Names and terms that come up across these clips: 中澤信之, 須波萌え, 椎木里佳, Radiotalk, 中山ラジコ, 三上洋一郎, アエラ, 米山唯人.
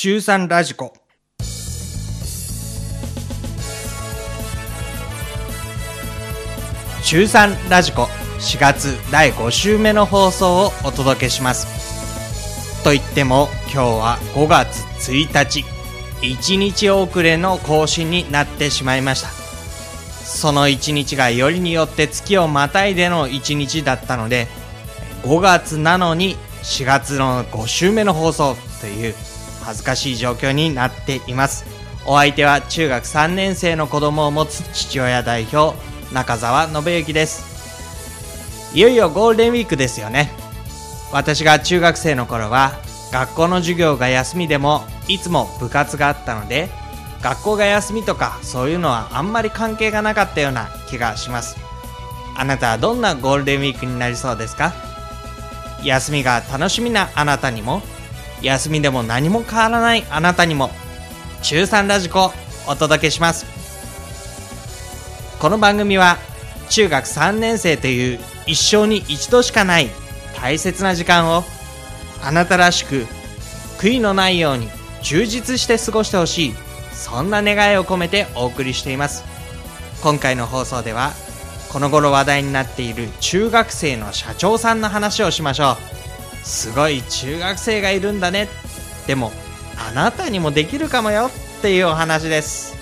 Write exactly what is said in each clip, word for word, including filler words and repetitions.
中山ラジコ。中山ラジコしがつだいご週目の放送をお届けします。と言っても今日はごがつついたち、いちにち遅れの更新になってしまいました。そのいちにちがよりによって月をまたいでのいちにちだったので、ごがつなのにしがつのご週目の放送という恥ずかしい状況になっています。お相手は中学さんねん生の子供を持つ父親代表中澤信之です。いよいよゴールデンウィークですよね。私が中学生の頃は学校の授業が休みでもいつも部活があったので、学校が休みとかそういうのはあんまり関係がなかったような気がします。あなたはどんなゴールデンウィークになりそうですか？休みが楽しみなあなたにも、休みでも何も変わらないあなたにも、中山ラジコをお届けします。この番組は中学さんねん生という一生に一度しかない大切な時間を、あなたらしく悔いのないように充実して過ごしてほしい、そんな願いを込めてお送りしています。今回の放送ではこの頃話題になっている中学生の社長さんの話をしましょう。すごい中学生がいるんだね。でもあなたにもできるかもよっていうお話です。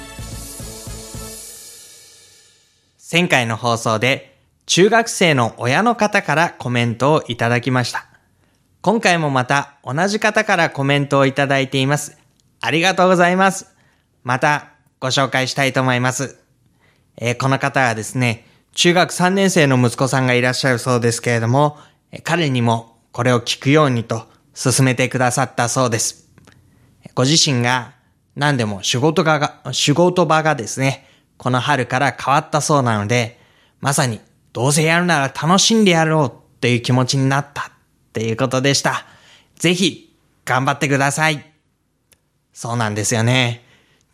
前回の放送で中学生の親の方からコメントをいただきました。今回もまた同じ方からコメントをいただいています。ありがとうございます。またご紹介したいと思います。えー、この方はですね、中学さんねん生の息子さんがいらっしゃるそうですけれども、彼にもこれを聞くようにと勧めてくださったそうです。ご自身が何でも仕事場が、仕事場がですね、この春から変わったそうなので、まさにどうせやるなら楽しんでやろうという気持ちになったっていうことでした。ぜひ頑張ってください。そうなんですよね。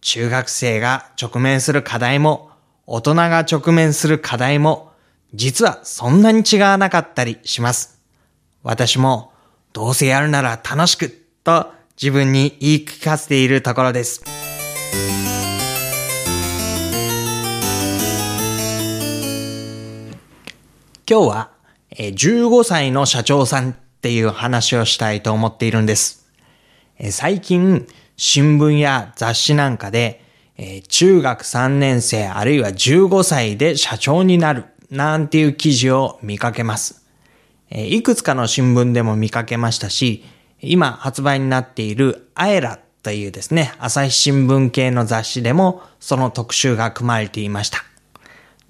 中学生が直面する課題も、大人が直面する課題も、実はそんなに違わなかったりします。私もどうせやるなら楽しくと自分に言い聞かせているところです。今日はじゅうごさいの社長さんっていう話をしたいと思っているんです。最近新聞や雑誌なんかで中学さんねん生あるいはじゅうごさいで社長になるなんていう記事を見かけます。いくつかの新聞でも見かけましたし、今発売になっているアエラというですね、朝日新聞系の雑誌でもその特集が組まれていました。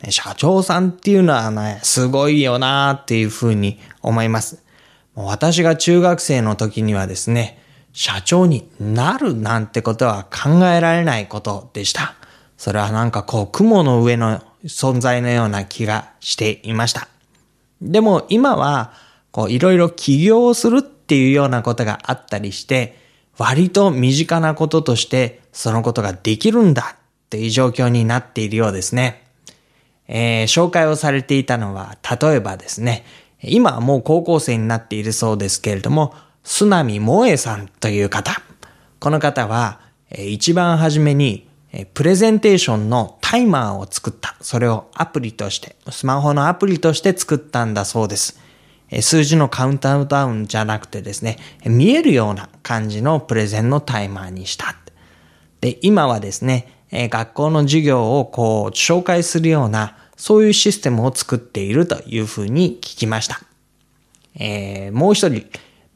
社長さんっていうのはね、すごいよなーっていうふうに思います。私が中学生の時にはですね、社長になるなんてことは考えられないことでした。それはなんかこう雲の上の存在のような気がしていました。でも今はこういろいろ起業をするっていうようなことがあったりして、割と身近なこととしてそのことができるんだっていう状況になっているようですね。えー、紹介をされていたのは、例えばですね、今はもう高校生になっているそうですけれども、須波萌えさんという方。この方は一番初めにプレゼンテーションのタイマーを作った。それをアプリとして、スマホのアプリとして作ったんだそうです。数字のカウントダウンじゃなくてですね、見えるような感じのプレゼンのタイマーにした。で、今はですね、学校の授業をこう紹介するような、そういうシステムを作っているというふうに聞きました。えー、もう一人、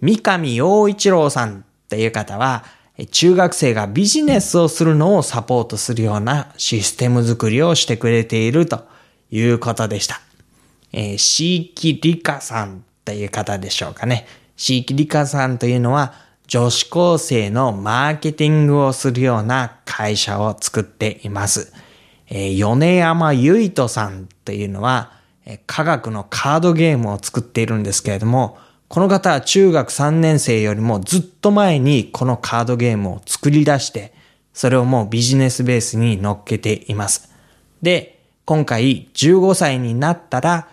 三上洋一郎さんっていう方は、中学生がビジネスをするのをサポートするようなシステム作りをしてくれているということでした。えー、椎木理香さんという方でしょうかね。椎木理香さんというのは女子高生のマーケティングをするような会社を作っています。えー、米山唯人さんというのは科学のカードゲームを作っているんですけれども、この方は中学さんねん生よりもずっと前にこのカードゲームを作り出して、それをもうビジネスベースに乗っけています。で、今回じゅうごさいになったら、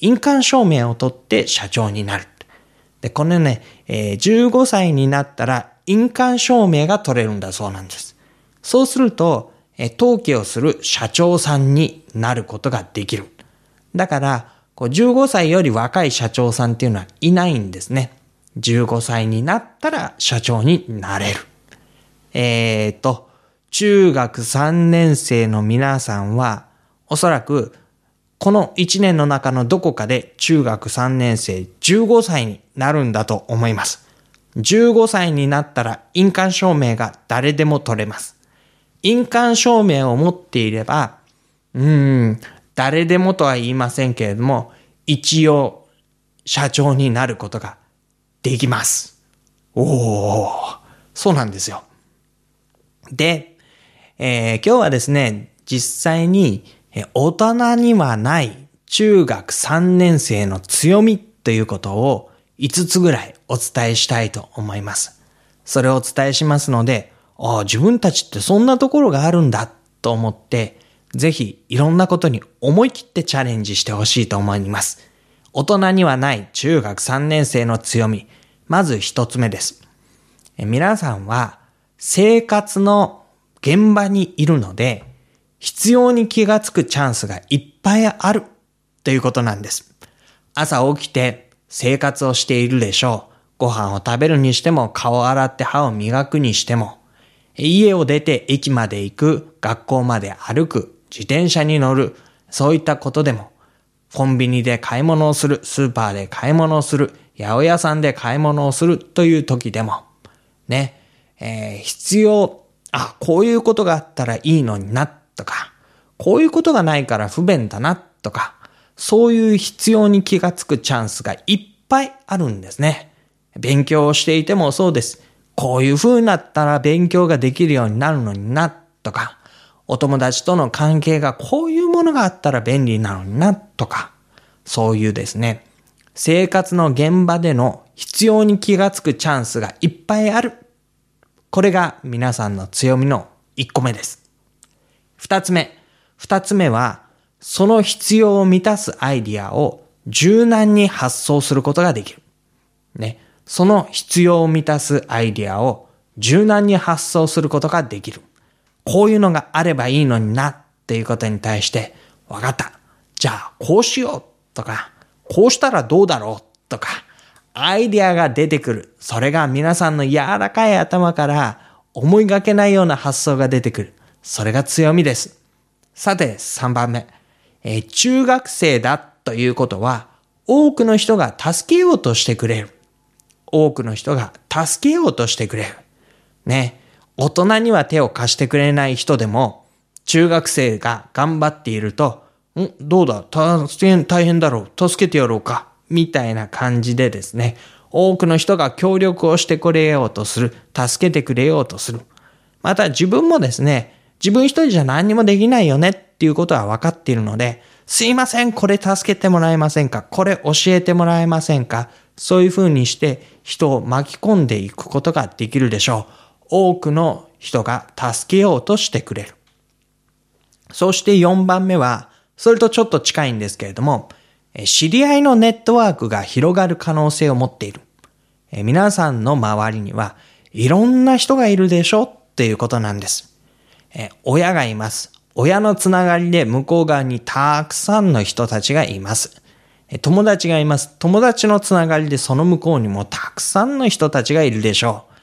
印鑑証明を取って社長になる。で、このね、じゅうごさいになったら印鑑証明が取れるんだそうなんです。そうすると、登記をする社長さんになることができる。だから、じゅうごさいより若い社長さんっていうのはいないんですね。じゅうごさいになったら社長になれる。えーと、中学さんねんせいの皆さんは、おそらく、このいちねんの中のどこかで中学さんねんせいじゅうごさいになるんだと思います。じゅうごさいになったら印鑑証明が誰でも取れます。印鑑証明を持っていれば、うーん、誰でもとは言いませんけれども、一応社長になることができます。おー、そうなんですよ。で、えー、今日はですね、実際に大人にはない中学さんねんせいの強みということをいつつぐらいお伝えしたいと思います。それをお伝えしますので、ああ、自分たちってそんなところがあるんだと思って、ぜひいろんなことに思い切ってチャレンジしてほしいと思います。大人にはない中学さんねんせいの強み。まず一つ目です。皆さんは生活の現場にいるので、必要に気がつくチャンスがいっぱいあるということなんです。朝起きて生活をしているでしょう。ご飯を食べるにしても、顔を洗って歯を磨くにしても、家を出て駅まで行く、学校まで歩く、自転車に乗る、そういったことでも、コンビニで買い物をする、スーパーで買い物をする、八百屋さんで買い物をするという時でも、ね、えー、必要、あ、こういうことがあったらいいのになとか、こういうことがないから不便だなとか、そういう必要に気がつくチャンスがいっぱいあるんですね。勉強をしていてもそうです。こういう風になったら勉強ができるようになるのになとか、お友達との関係がこういうものがあったら便利なのになとか、そういうですね、生活の現場での必要に気がつくチャンスがいっぱいある。これが皆さんの強みのいっこめです。二つ目。二つ目は、その必要を満たすアイディアを柔軟に発想することができる。ね。その必要を満たすアイディアを柔軟に発想することができる。こういうのがあればいいのになっていうことに対して、わかった。じゃあ、こうしようとか、こうしたらどうだろうとか、アイディアが出てくる。それが皆さんの柔らかい頭から思いがけないような発想が出てくる。それが強みです。さて、さんばんめ。えー、中学生だということは、多くの人が助けようとしてくれる。多くの人が助けようとしてくれる。ね。大人には手を貸してくれない人でも、中学生が頑張っていると、ん、どうだ、大変、大変だろう、助けてやろうか、みたいな感じでですね、多くの人が協力をしてくれようとする。助けてくれようとする。また自分もですね、自分一人じゃ何にもできないよねっていうことは分かっているので、すいません、これ助けてもらえませんか、これ教えてもらえませんか、そういう風にして人を巻き込んでいくことができるでしょう。多くの人が助けようとしてくれる。そしてよんばんめは、それとちょっと近いんですけれども、知り合いのネットワークが広がる可能性を持っている。皆さんの周りにはいろんな人がいるでしょうっていうことなんです。え、親がいます。親のつながりで向こう側にたくさんの人たちがいます。え、友達がいます。友達のつながりでその向こうにもたくさんの人たちがいるでしょう。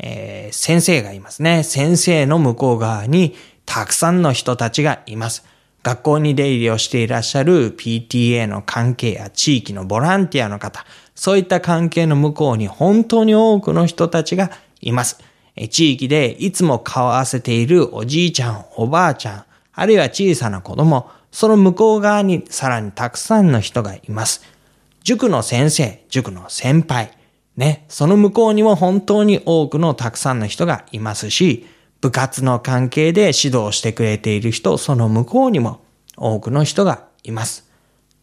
えー、先生がいますね。先生の向こう側にたくさんの人たちがいます。学校に出入りをしていらっしゃる ピーティーエー の関係や地域のボランティアの方、そういった関係の向こうに本当に多くの人たちがいます。地域でいつも顔を合わせているおじいちゃん、おばあちゃん、あるいは小さな子供、その向こう側にさらにたくさんの人がいます。塾の先生、塾の先輩、ね、その向こうにも本当に多くのたくさんの人がいますし、部活の関係で指導してくれている人、その向こうにも多くの人がいます。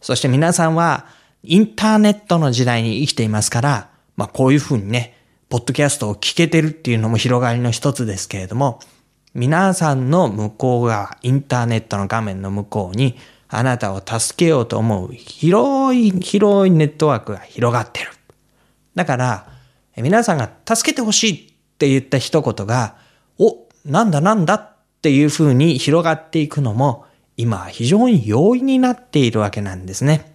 そして皆さんはインターネットの時代に生きていますから、まあこういうふうにね、ポッドキャストを聞けてるっていうのも広がりの一つですけれども、皆さんの向こう側、インターネットの画面の向こうに、あなたを助けようと思う広い広いネットワークが広がってる。だから、皆さんが助けてほしいって言った一言が、お、なんだなんだっていう風に広がっていくのも、今は非常に容易になっているわけなんですね。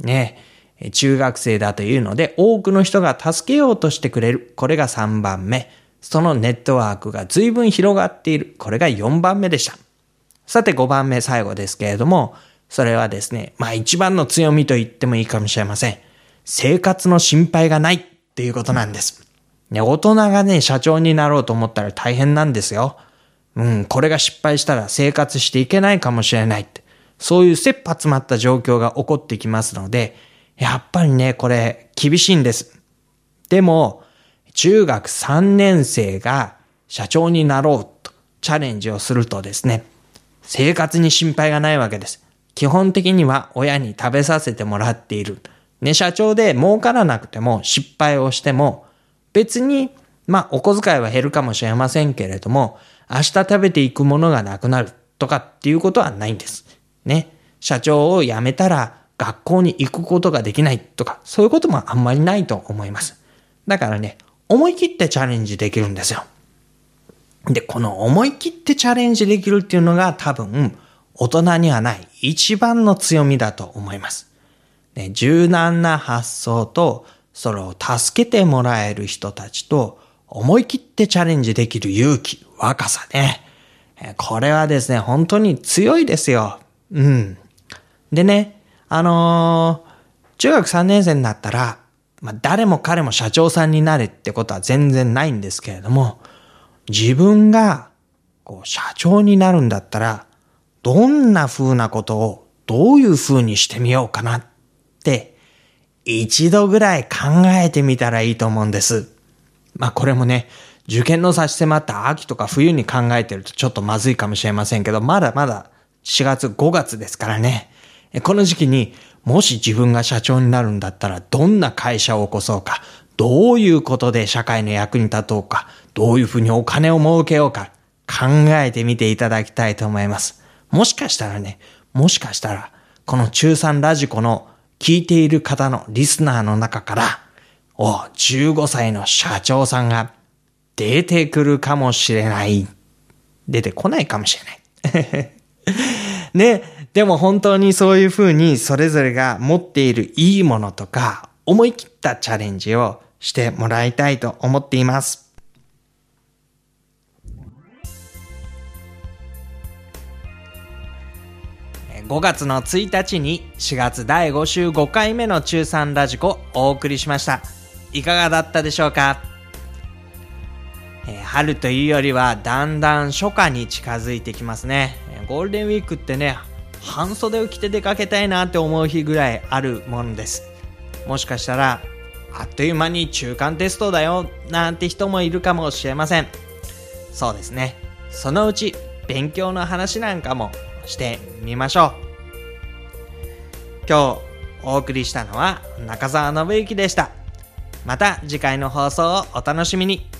ねえ、中学生だというので、多くの人が助けようとしてくれる。これがさんばんめ。そのネットワークが随分広がっている。これがよんばんめでした。さてごばんめ、最後ですけれども、それはですね、まあ一番の強みと言ってもいいかもしれません。生活の心配がないっていうことなんです。ね、大人がね、社長になろうと思ったら大変なんですよ。うん、これが失敗したら生活していけないかもしれないって。そういう切羽詰まった状況が起こってきますので、やっぱりね、これ厳しいんです。でも、中学さんねん生が社長になろうとチャレンジをするとですね、生活に心配がないわけです。基本的には親に食べさせてもらっている。ね、社長で儲からなくても失敗をしても、別に、まあ、お小遣いは減るかもしれませんけれども、明日食べていくものがなくなるとかっていうことはないんです。ね。社長を辞めたら学校に行くことができないとか、そういうこともあんまりないと思います。だからね、思い切ってチャレンジできるんですよ。で、この思い切ってチャレンジできるっていうのが多分、大人にはない一番の強みだと思います。ね、柔軟な発想と、それを助けてもらえる人たちと、思い切ってチャレンジできる勇気、若さね。これはですね、本当に強いですよ。うん。でね、あのー、中学さんねん生になったら、まあ、誰も彼も社長さんになれってことは全然ないんですけれども、自分がこう社長になるんだったら、どんな風なことをどういう風にしてみようかなって、一度ぐらい考えてみたらいいと思うんです。まあこれもね、受験の差し迫った秋とか冬に考えてるとちょっとまずいかもしれませんけど、まだまだしがつごがつですからね。この時期にもし自分が社長になるんだったらどんな会社を起こそうか、どういうことで社会の役に立とうか、どういうふうにお金を儲けようか、考えてみていただきたいと思います。もしかしたらね、もしかしたら、この中さんラジコの聞いている方のリスナーの中から、お、じゅうごさいの社長さんが出てくるかもしれない。出てこないかもしれない。ね、でも本当にそういうふうにそれぞれが持っているいいものとか、思い切ったチャレンジをしてもらいたいと思っています。ごがつのついたちにしがつだいご週ごかいめの中さんラジコをお送りしました。いかがだったでしょうか？えー、春というよりはだんだん初夏に近づいてきますね。ゴールデンウィークってね、半袖を着て出かけたいなって思う日ぐらいあるもんです。もしかしたらあっという間に中間テストだよなんて人もいるかもしれません。そうですね。そのうち勉強の話なんかもしてみましょう。今日お送りしたのは中澤信之でした。また次回の放送をお楽しみに。